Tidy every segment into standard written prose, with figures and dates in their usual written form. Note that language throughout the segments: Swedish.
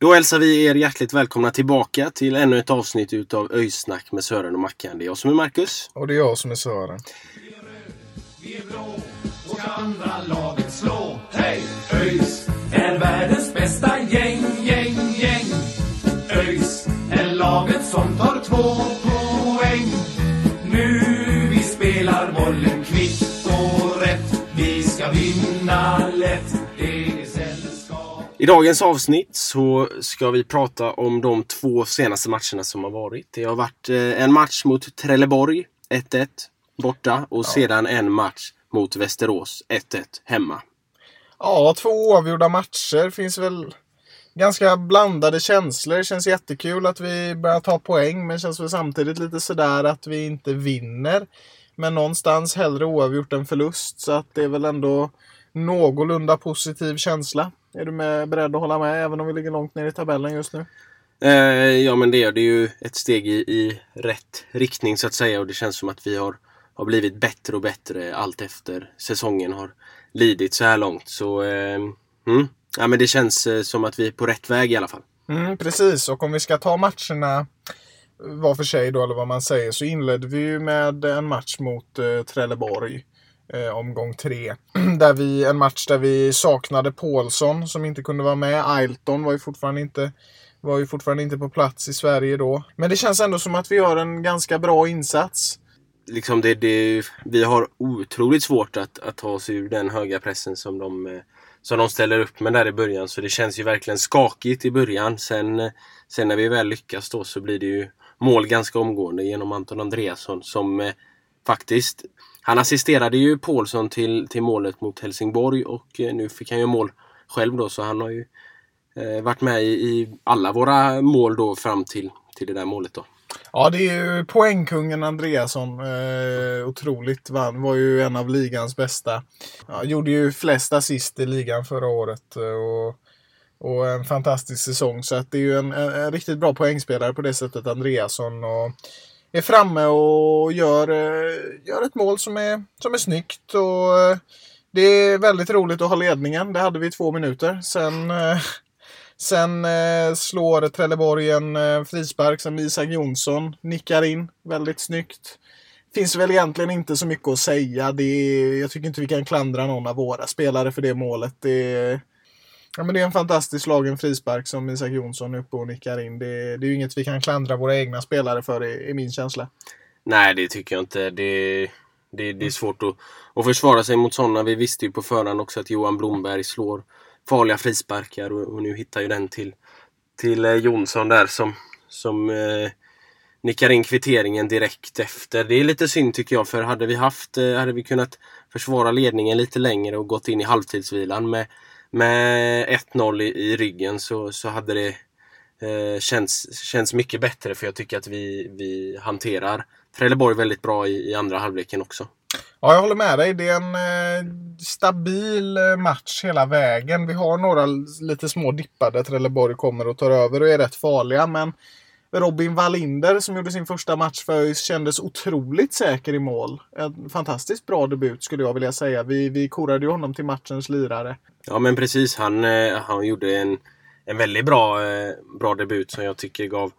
Då hälsar vi er hjärtligt välkomna tillbaka till ännu ett avsnitt utav Öysnack med Sören och Mackan. Det är jag som är Marcus. Och det är jag som är Sören. Vi är blå och ska andra laget slå. Hej! ÖIS är världens bästa gäng. ÖIS är laget som tar 2 poäng. Nu vi spelar bollen kvitt och rätt. Vi ska vinna lätt. I dagens avsnitt så ska vi prata om de 2 senaste matcherna som har varit. Det har varit en match mot Trelleborg, 1-1, borta. Och sedan en match mot Västerås, 1-1, hemma. Ja, 2 oavgjorda matcher. Finns väl ganska blandade känslor. Det känns jättekul att vi börjar ta poäng. Men känns väl samtidigt lite sådär att vi inte vinner. Men någonstans hellre oavgjort än förlust. Så att det är väl ändå någorlunda positiv känsla. Är du beredd att hålla med även om vi ligger långt ner i tabellen just nu? Ja, men det är ju ett steg i rätt riktning så att säga. Och det känns som att vi har blivit bättre och bättre allt efter säsongen har lidit så här långt. Så ja, men det känns som att vi är på rätt väg i alla fall. Mm, precis, och om vi ska ta matcherna var för sig då, eller vad man säger, så inledde vi ju med en match mot Trelleborg. Omgång 3. En match där vi saknade Pålsson som inte kunde vara med. Ailton var ju fortfarande inte på plats i Sverige då. Men det känns ändå som att vi gör en ganska bra insats. Liksom vi har otroligt svårt att ta oss ur den höga pressen som de ställer upp med där i början. Så det känns ju verkligen skakigt i början. Sen när vi väl lyckas då så blir det ju mål ganska omgående genom Anton Andreasson som faktiskt... Han assisterade ju Pålsson till målet mot Helsingborg och nu fick han ju mål själv då, så han har ju varit med i alla våra mål då fram till det där målet då. Ja, det är ju poängkungen Andreasson, otroligt vann, var ju en av ligans bästa. Ja, gjorde ju flest assist i ligan förra året och en fantastisk säsong, så att det är ju en riktigt bra poängspelare på det sättet Andreasson, och är framme och gör ett mål som är snyggt, och det är väldigt roligt att ha ledningen. Det hade vi i 2 minuter. Sen slår Trelleborg en frispark som Isak Jonsson nickar in väldigt snyggt. Finns väl egentligen inte så mycket att säga. Jag tycker inte vi kan klandra någon av våra spelare för det målet. Det är en fantastisk slagen frispark som Isak Jonsson är uppe och nickar in. Det är ju inget vi kan klandra våra egna spelare för, är min känsla. Nej, det tycker jag inte. Det är svårt att försvara sig mot sådana. Vi visste ju på förhand också att Johan Blomberg slår farliga frisparkar. Och nu hittar ju den till Jonsson där som nickar in kvitteringen direkt efter. Det är lite synd tycker jag, för hade vi kunnat försvara ledningen lite längre och gått in i halvtidsvilan med 1-0 i ryggen så hade det känts mycket bättre, för jag tycker att vi hanterar Trelleborg väldigt bra i andra halvleken också. Ja, jag håller med dig. Det är en stabil match hela vägen. Vi har några lite små dippar där Trelleborg kommer och tar över och är rätt farliga, men Robin Wallinder som gjorde sin första match för ÖIS kändes otroligt säker i mål. En fantastiskt bra debut skulle jag vilja säga. Vi korade ju honom till matchens lirare. Ja, men precis. Han gjorde en väldigt bra debut som jag tycker gav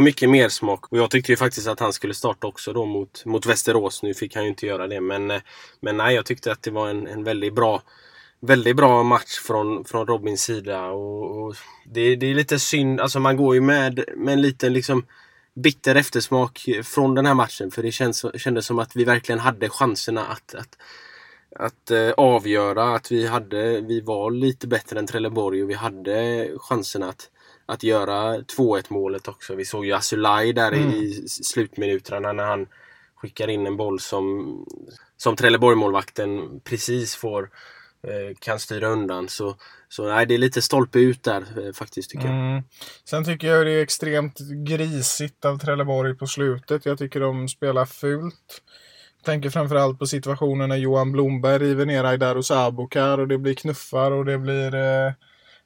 mycket mer smak. Och jag tyckte ju faktiskt att han skulle starta också då mot Västerås. Nu fick han ju inte göra det. Men nej, jag tyckte att det var en väldigt bra match från Robins sida, och det är lite synd, alltså man går ju med en liten liksom bitter eftersmak från den här matchen, för det kändes som att vi verkligen hade chanserna att avgöra, att vi var lite bättre än Trelleborg och vi hade chanserna att göra 2-1 målet också. Vi såg ju Azulay där i slutminuterna när han skickar in en boll som Trelleborg målvakten precis får kan styra undan. Så nej, det är lite stolpe ut där faktiskt, tycker jag. Sen tycker jag det är extremt grisigt av Trelleborg på slutet. Jag tycker de spelar fult. Tänker framförallt på situationen när Johan Blomberg river ner Ajdin och Aboukar och det blir knuffar och det blir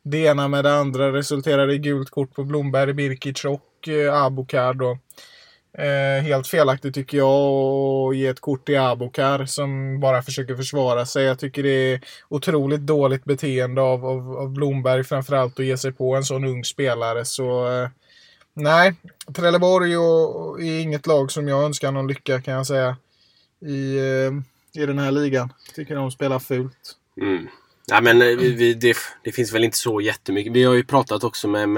det ena med det andra, resulterar i gult kort på Blomberg, Birkic och Aboukar då. Helt felaktigt tycker jag, och ge ett kort till Aboukar som bara försöker försvara sig. Jag tycker det är otroligt dåligt beteende av Blomberg framförallt att ge sig på en sån ung spelare. Så nej, Trelleborg är inget lag som jag önskar någon lycka, kan jag säga, i den här ligan. Tycker de spelar fult. Ja, men det finns väl inte så jättemycket. Vi har ju pratat också med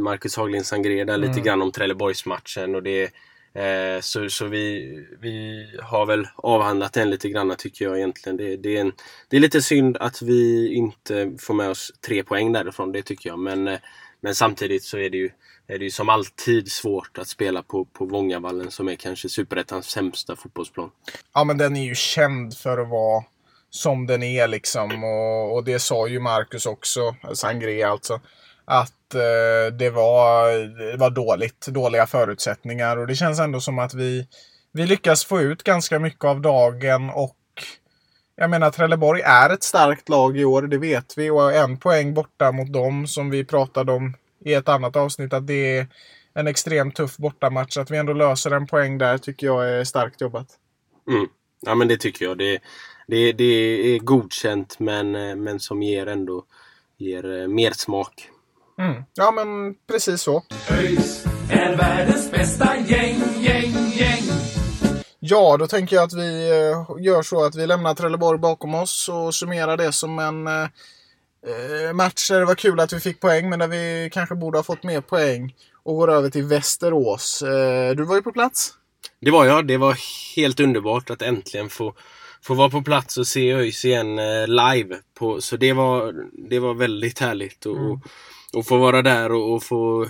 Marcus Haglind Sangré där lite grann om Trelleborgsmatchen, och det så vi har väl avhandlat den lite grann, tycker jag egentligen. Det är lite synd att vi inte får med oss 3 poäng därifrån, det tycker jag. Men samtidigt så är det ju som alltid svårt att spela på Vångavallen, som är kanske Superettans sämsta fotbollsplan. Ja, men den är ju känd för att vara som den är liksom, och det sa ju Marcus också, Sangré alltså, att det var dåliga förutsättningar, och det känns ändå som att vi lyckas få ut ganska mycket av dagen. Och jag menar, Trelleborg är ett starkt lag i år, det vet vi, och 1 poäng borta mot dem, som vi pratade om i ett annat avsnitt, att det är en extremt tuff bortamatch. Att vi ändå löser 1 poäng där tycker jag är starkt jobbat. Ja, men det tycker jag. Det är godkänt, men som ger mer smak. Ja, men precis så. ÖIS är världens bästa gäng. Ja, då tänker jag att vi gör så att vi lämnar Trelleborg bakom oss och summerar det som en match där det var kul att vi fick poäng, men där vi kanske borde ha fått mer poäng, och går över till Västerås. Du var ju på plats. Det var jag. Det var helt underbart att äntligen få vara på plats och se ÖIS igen live. Så det var väldigt härligt att och få vara där och få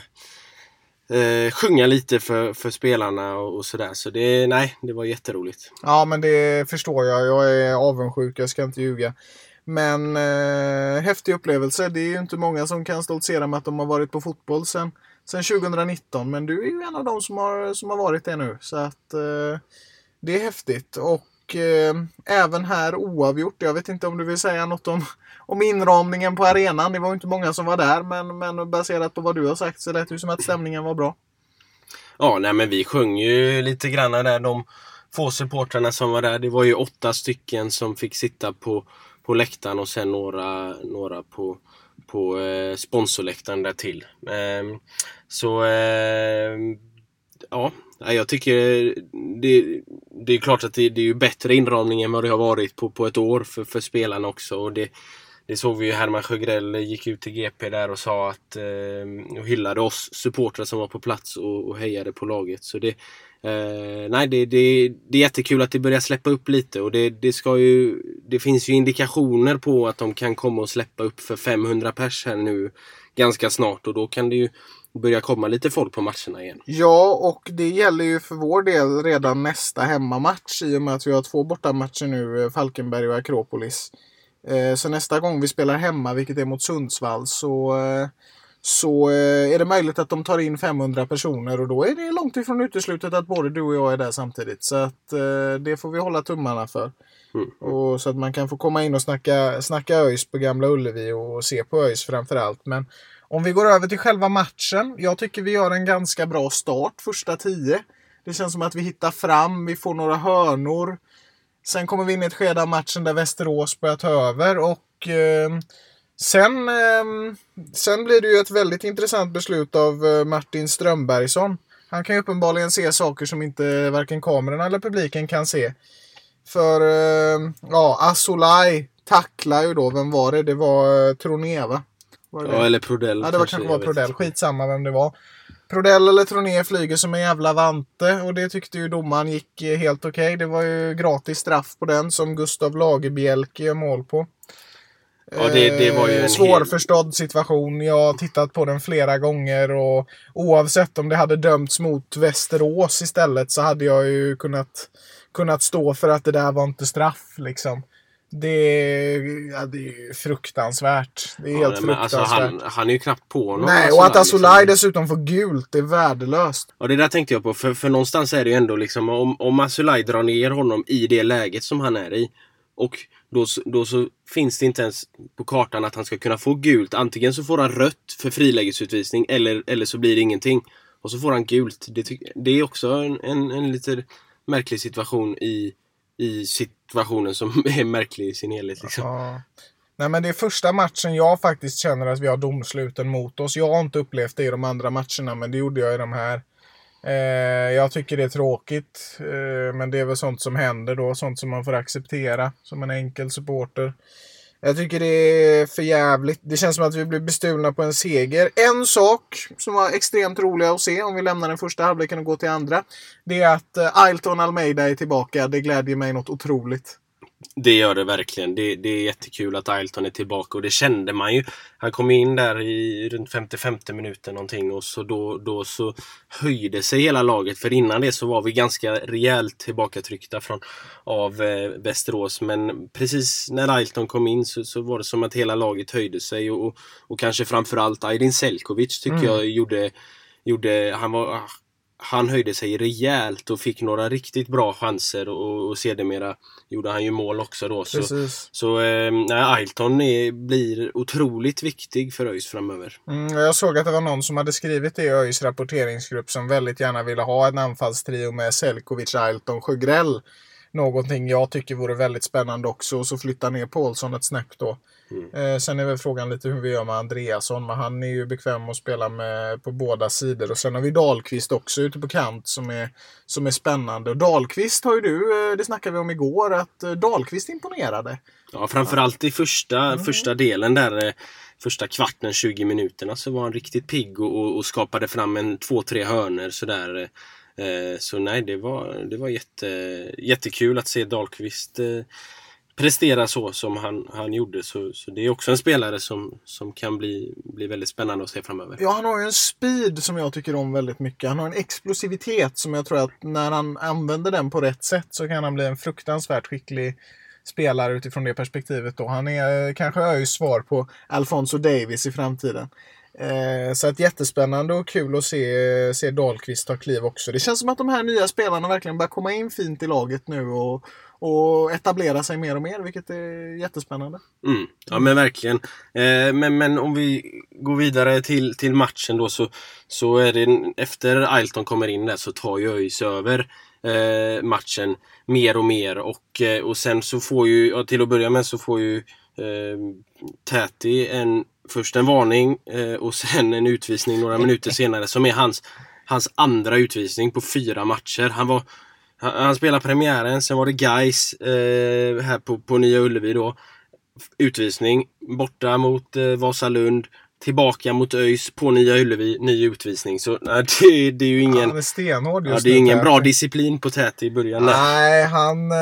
sjunga lite för spelarna och sådär. Så det var jätteroligt. Ja, men det förstår jag. Jag är avundsjuk, jag ska inte ljuga. Men häftig upplevelse. Det är ju inte många som kan stoltsera med att de har varit på fotboll sen 2019. Men du är ju en av de som har varit det nu. Så att det är häftigt. Och även här oavgjort. Jag vet inte om du vill säga något om inramningen på arenan. Det var inte många som var där, men baserat på vad du har sagt så lät det som att stämningen var bra. Ja, nej, men vi sjöng ju lite grann där, de få supportrarna som var där. Det var ju 8 stycken som fick sitta på läktaren, och sen några på sponsorläktaren där till. Ja, jag tycker det är klart att det är ju bättre inramning än vad det har varit på ett år för spelarna också. Och det såg vi ju. Herman Sjögrell gick ut till GP där och sa att och hyllade oss supportrar som var på plats och hejade på laget. Så det är jättekul att det börjar släppa upp lite, och det finns ju indikationer på att de kan komma och släppa upp för 500 pers här nu ganska snart, och då kan det ju börja komma lite folk på matcherna igen. Ja, och det gäller ju för vår del redan nästa hemmamatch, i och med att vi har 2 bortamatcher nu, Falkenberg och Akropolis. Så nästa gång vi spelar hemma, vilket är mot Sundsvall, så är det möjligt att de tar in 500 personer, och då är det långt ifrån uteslutet att både du och jag är där samtidigt. Så att det får vi hålla tummarna för. Och så att man kan få komma in och snacka ÖIS på gamla Ullevi och se på ÖIS framförallt. Men om vi går över till själva matchen, jag tycker vi gör en ganska bra start, första 10. Det känns som att vi hittar fram, vi får några hörnor. Sen kommer vi in i ett skede av matchen där Västerås börjar ta över, och sen blir det ju ett väldigt intressant beslut av Martin Strömbergsson. Han kan ju uppenbarligen se saker som inte varken kamerorna eller publiken kan se. För Azulay tacklar ju då, vem var det? Det var Troneva. Var det? Ja, eller Prodell. Ja, det var kanske var Prodell. Skitsamma vem det var. Prodell eller Troneva flyger som en jävla vante, och det tyckte ju domaren gick helt okej. Det var ju gratis straff på den, som Gustav Lagerbjälke gör mål på. Ja, det var ju en svårförstådd situation. Jag har tittat på den flera gånger, och oavsett om det hade dömts mot Västerås istället så hade jag ju kunnat stå för att det där var inte straff liksom. Det är fruktansvärt. Det är helt fruktansvärt. Alltså, han är ju knappt på något. Nej, och att Azulay dessutom får gult är värdelöst. Ja, det där tänkte jag på. För någonstans är det ju ändå liksom, om Azulay drar ner honom i det läget som han är i, och då så finns det inte ens på kartan att han ska kunna få gult. Antingen så får han rött för frilägesutvisning, eller så blir det ingenting. Och så får han gult. Det är också en lite märklig situation i situationen som är märklig i sin helhet. Liksom. Ja. Nej, men det är första matchen jag faktiskt känner att vi har domsluten mot oss. Jag har inte upplevt det i de andra matcherna, men det gjorde jag i de här. Jag tycker det är tråkigt, men det är väl sånt som händer då. Sånt som man får acceptera som en enkel supporter. Jag tycker det är för jävligt. Det känns som att vi blir bestulna på en seger. En sak som var extremt rolig att se, om vi lämnar den första halvleken och går till andra, det är att Ailton Almeida är tillbaka. Det glädjer mig något otroligt. Det gör det verkligen. Det är jättekul att Ailton är tillbaka, och det kände man ju. Han kom in där i runt 50-50 minuter någonting, och så då så höjde sig hela laget. För innan det så var vi ganska rejält tillbakatryckta av Västerås. Men precis när Ailton kom in så var det som att hela laget höjde sig. Och kanske framförallt Ajdin Seljkovic tycker jag gjorde han höjde sig rejält och fick några riktigt bra chanser, och sedermera gjorde han ju mål också då. Ailton blir otroligt viktig för ÖIS framöver. Jag såg att det var någon som hade skrivit i ÖIS rapporteringsgrupp som väldigt gärna ville ha en anfallstrio med Seljkovic, Ailton, Sjögrell. Någonting jag tycker vore väldigt spännande också, och så flyttar ner Pålsson ett snäpp då. Sen är väl frågan lite hur vi gör med Andreasson, men han är ju bekväm att spela med på båda sidor. Och sen har vi Dahlkvist också ute på kant som är spännande. Och Dahlkvist har ju det snackade vi om igår, att Dahlkvist imponerade. Ja, framförallt i första delen där, första kvarten, 20 minuterna, så var han riktigt pigg och skapade fram 2-3 hörner sådär. Så nej, det var jättekul att se Dahlkvist prestera så som han gjorde, så det är också en spelare som kan bli väldigt spännande att se framöver. Ja, han har ju en speed som jag tycker om väldigt mycket. Han har en explosivitet som jag tror att när han använder den på rätt sätt så kan han bli en fruktansvärt skicklig spelare utifrån det perspektivet då. Han är kanske ÖIS svar på Alphonso Davies i framtiden. Så ett jättespännande och kul att se Dahlkvist ta kliv också. Det känns som att de här nya spelarna verkligen börjar komma in fint i laget nu och etablera sig mer och mer, vilket är jättespännande. Ja, men verkligen. Men om vi går vidare till matchen då, så är det efter Ailton kommer in där så tar ju ÖIS över matchen mer och mer, och sen så får ju, till att börja med så får ju Täti först en varning och sen en utvisning några minuter senare, som är hans andra utvisning på 4 matcher. Han spelade premiären, sen var det GAIS här på Nya Ullevi då. Utvisning, borta mot Vasalund, tillbaka mot ÖIS på Nya Ullevi, ny utvisning. Så det är ju ingen, han är stenhård just det är ingen bra disciplin på Täti i början. Nej, han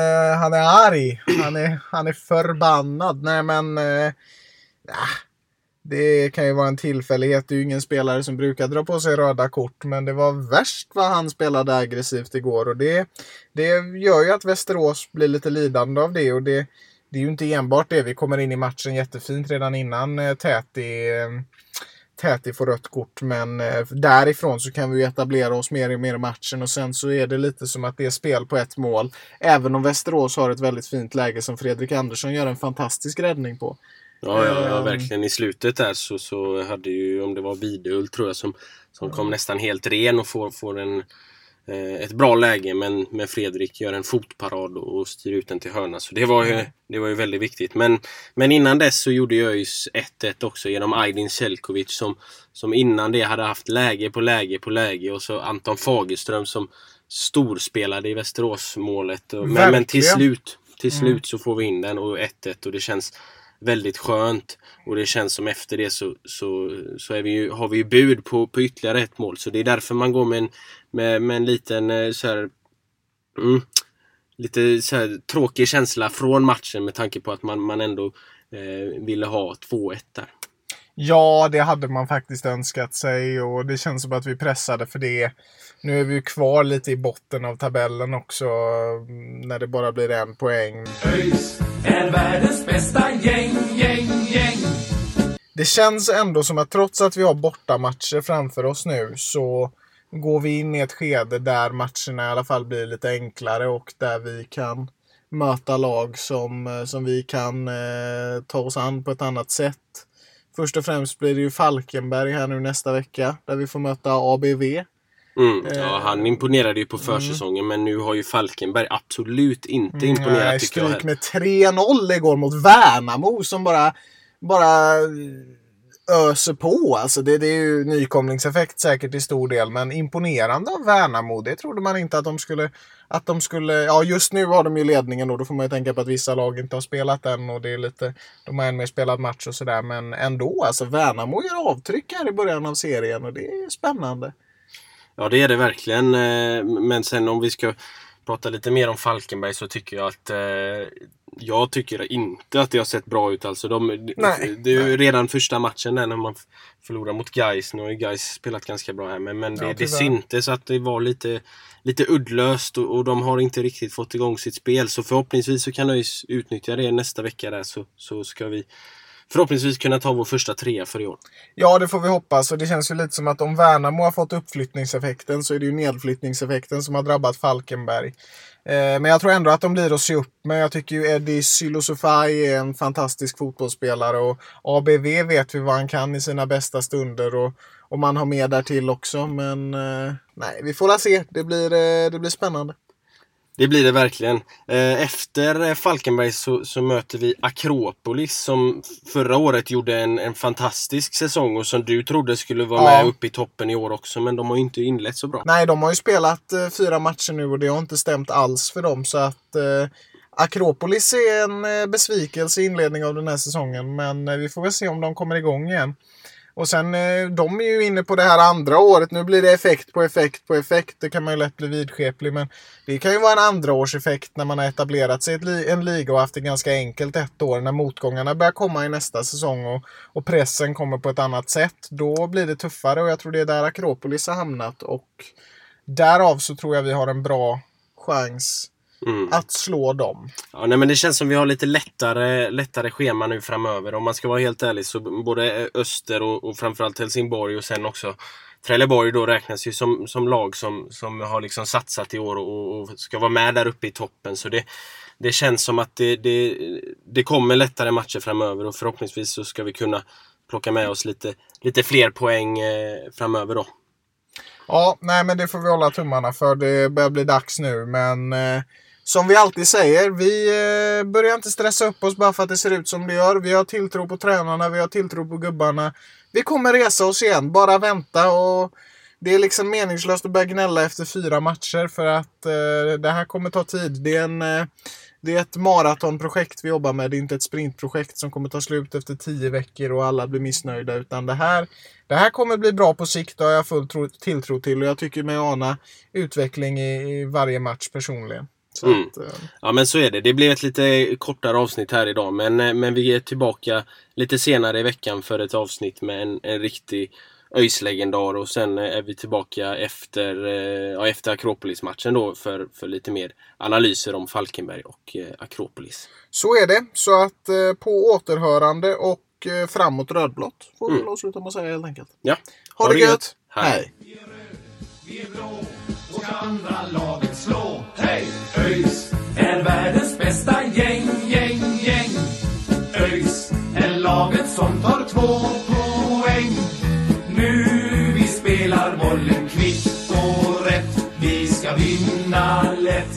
är arg. Han är förbannad. Nej, men det kan ju vara en tillfällighet. Det är ju ingen spelare som brukar dra på sig röda kort, men det var värst vad han spelade aggressivt igår, och det gör ju att Västerås blir lite lidande av det, och det är ju inte enbart det. Vi kommer in i matchen jättefint redan innan Täti får rött kort, men därifrån så kan vi etablera oss mer och mer i matchen, och sen så är det lite som att det är spel på ett mål, även om Västerås har ett väldigt fint läge som Fredrik Andersson gör en fantastisk räddning på. Ja, verkligen. I slutet där så hade ju, om det var Bidul tror jag, som kom nästan helt ren och får ett bra läge, men Fredrik gör en fotparad och styr ut den till hörna. Så det var ju väldigt viktigt. Men innan dess så gjorde ÖIS 1-1 också genom Aydin Seljkovic som innan det hade haft läge på läge på läge, och så Anton Fagerström som storspelade i Västeråsmålet. Men till slut så får vi in den, och 1-1, och det känns väldigt skönt, och det känns som efter det så är vi ju, har vi ju bud på ytterligare ett mål, så det är därför man går med en liten så här, lite så här tråkig känsla från matchen, med tanke på att man ändå ville ha 2-1 där. Ja, det hade man faktiskt önskat sig och det känns som att vi pressade för det. Nu är vi ju kvar lite i botten av tabellen också när det bara blir en poäng. ÖIS är världens bästa gäng. Det känns ändå som att trots att vi har borta matcher framför oss nu så går vi in i ett skede där matcherna i alla fall blir lite enklare och där vi kan möta lag som vi kan ta oss an på ett annat sätt. Först och främst blir det ju Falkenberg här nu nästa vecka där vi får möta ABV. Ja, han imponerade ju på försäsongen men nu har ju Falkenberg absolut inte imponerat tycker jag. Med 3-0 igår mot Värnamo som bara öser på. Alltså det är ju nykomlingseffekt säkert i stor del, men imponerande av Värnamo. Det trodde man inte att de skulle ja, just nu har de ju ledningen då får man ju tänka på att vissa lag inte har spelat än och det är lite, de har än mer spelat match och sådär, men ändå, alltså Värnamo gör avtryck här i början av serien och det är spännande. Ja, det är det verkligen, men sen om vi ska prata lite mer om Falkenberg så tycker jag att jag tycker inte att det har sett bra ut. Alltså det är ju redan första matchen där när man förlorar mot GAIS. Nu har ju GAIS spelat ganska bra här. Men det syntes att det var lite uddlöst och de har inte riktigt fått igång sitt spel. Så förhoppningsvis så kan jag utnyttja det nästa vecka där så ska vi förhoppningsvis kunna ta vår första trea för i år. Ja, det får vi hoppas. Och det känns ju lite som att om Värnamo har fått uppflyttningseffekten så är det ju nedflyttningseffekten som har drabbat Falkenberg. Men jag tror ändå att de blir att se upp. Men jag tycker ju Eddie Sylosofaj är en fantastisk fotbollsspelare. Och ABV vet vi vad han kan i sina bästa stunder. Och man har med där till också. Men nej, vi får la se. Det blir spännande. Det blir det verkligen. Efter Falkenberg så möter vi Akropolis som förra året gjorde en fantastisk säsong och som du trodde skulle vara med uppe i toppen i år också, men de har ju inte inlett så bra. Nej, de har ju spelat 4 matcher nu och det har inte stämt alls för dem, så att Akropolis är en besvikelse i inledningen av den här säsongen, men vi får väl se om de kommer igång igen. Och sen, de är ju inne på det här andra året. Nu blir det effekt på effekt. Det kan man ju lätt bli vidskeplig. Men det kan ju vara en andraårseffekt när man har etablerat sig i en liga och haft det ganska enkelt ett år. När motgångarna börjar komma i nästa säsong och pressen kommer på ett annat sätt. Då blir det tuffare och jag tror det är där Akropolis har hamnat. Och därav så tror jag vi har en bra chans att slå dem. Ja, nej, men det känns som vi har lite lättare schema nu framöver. Om man ska vara helt ärlig så både Öster och framförallt Helsingborg och sen också Trelleborg då räknas ju som lag som har liksom satsat i år och ska vara med där uppe i toppen. Så det känns som att det kommer lättare matcher framöver och förhoppningsvis så ska vi kunna plocka med oss lite fler poäng framöver då. Ja, nej, men det får vi hålla tummarna för. Det börjar bli dags nu, men som vi alltid säger, vi börjar inte stressa upp oss bara för att det ser ut som det gör. Vi har tilltro på tränarna, vi har tilltro på gubbarna. Vi kommer resa oss igen, bara vänta, och det är liksom meningslöst att börja gnälla efter 4 matcher för att det här kommer ta tid. Det är ett maratonprojekt vi jobbar med, det är inte ett sprintprojekt som kommer ta slut efter 10 veckor och alla blir missnöjda, utan det här kommer bli bra på sikt, det har jag full tilltro till och jag tycker mig ana utveckling i varje match personligen. Så att, ja, men så är det. Det blev ett lite kortare avsnitt här idag, men vi är tillbaka lite senare i veckan för ett avsnitt med en riktig ÖIS-legendar och sen är vi tillbaka efter Akropolis-matchen då för lite mer analyser om Falkenberg och Akropolis. Så är det, så att på återhörande och framåt rödblått får vi avsluta med att säga helt enkelt. Ja. Ha det gött! Hej! Vi är röd, vi är blå och ska andra laget slå. Hej! ÖIS är världens bästa gäng. ÖIS är laget som tar 2 poäng. Nu vi spelar bollen kvitt och rätt. Vi ska vinna lätt.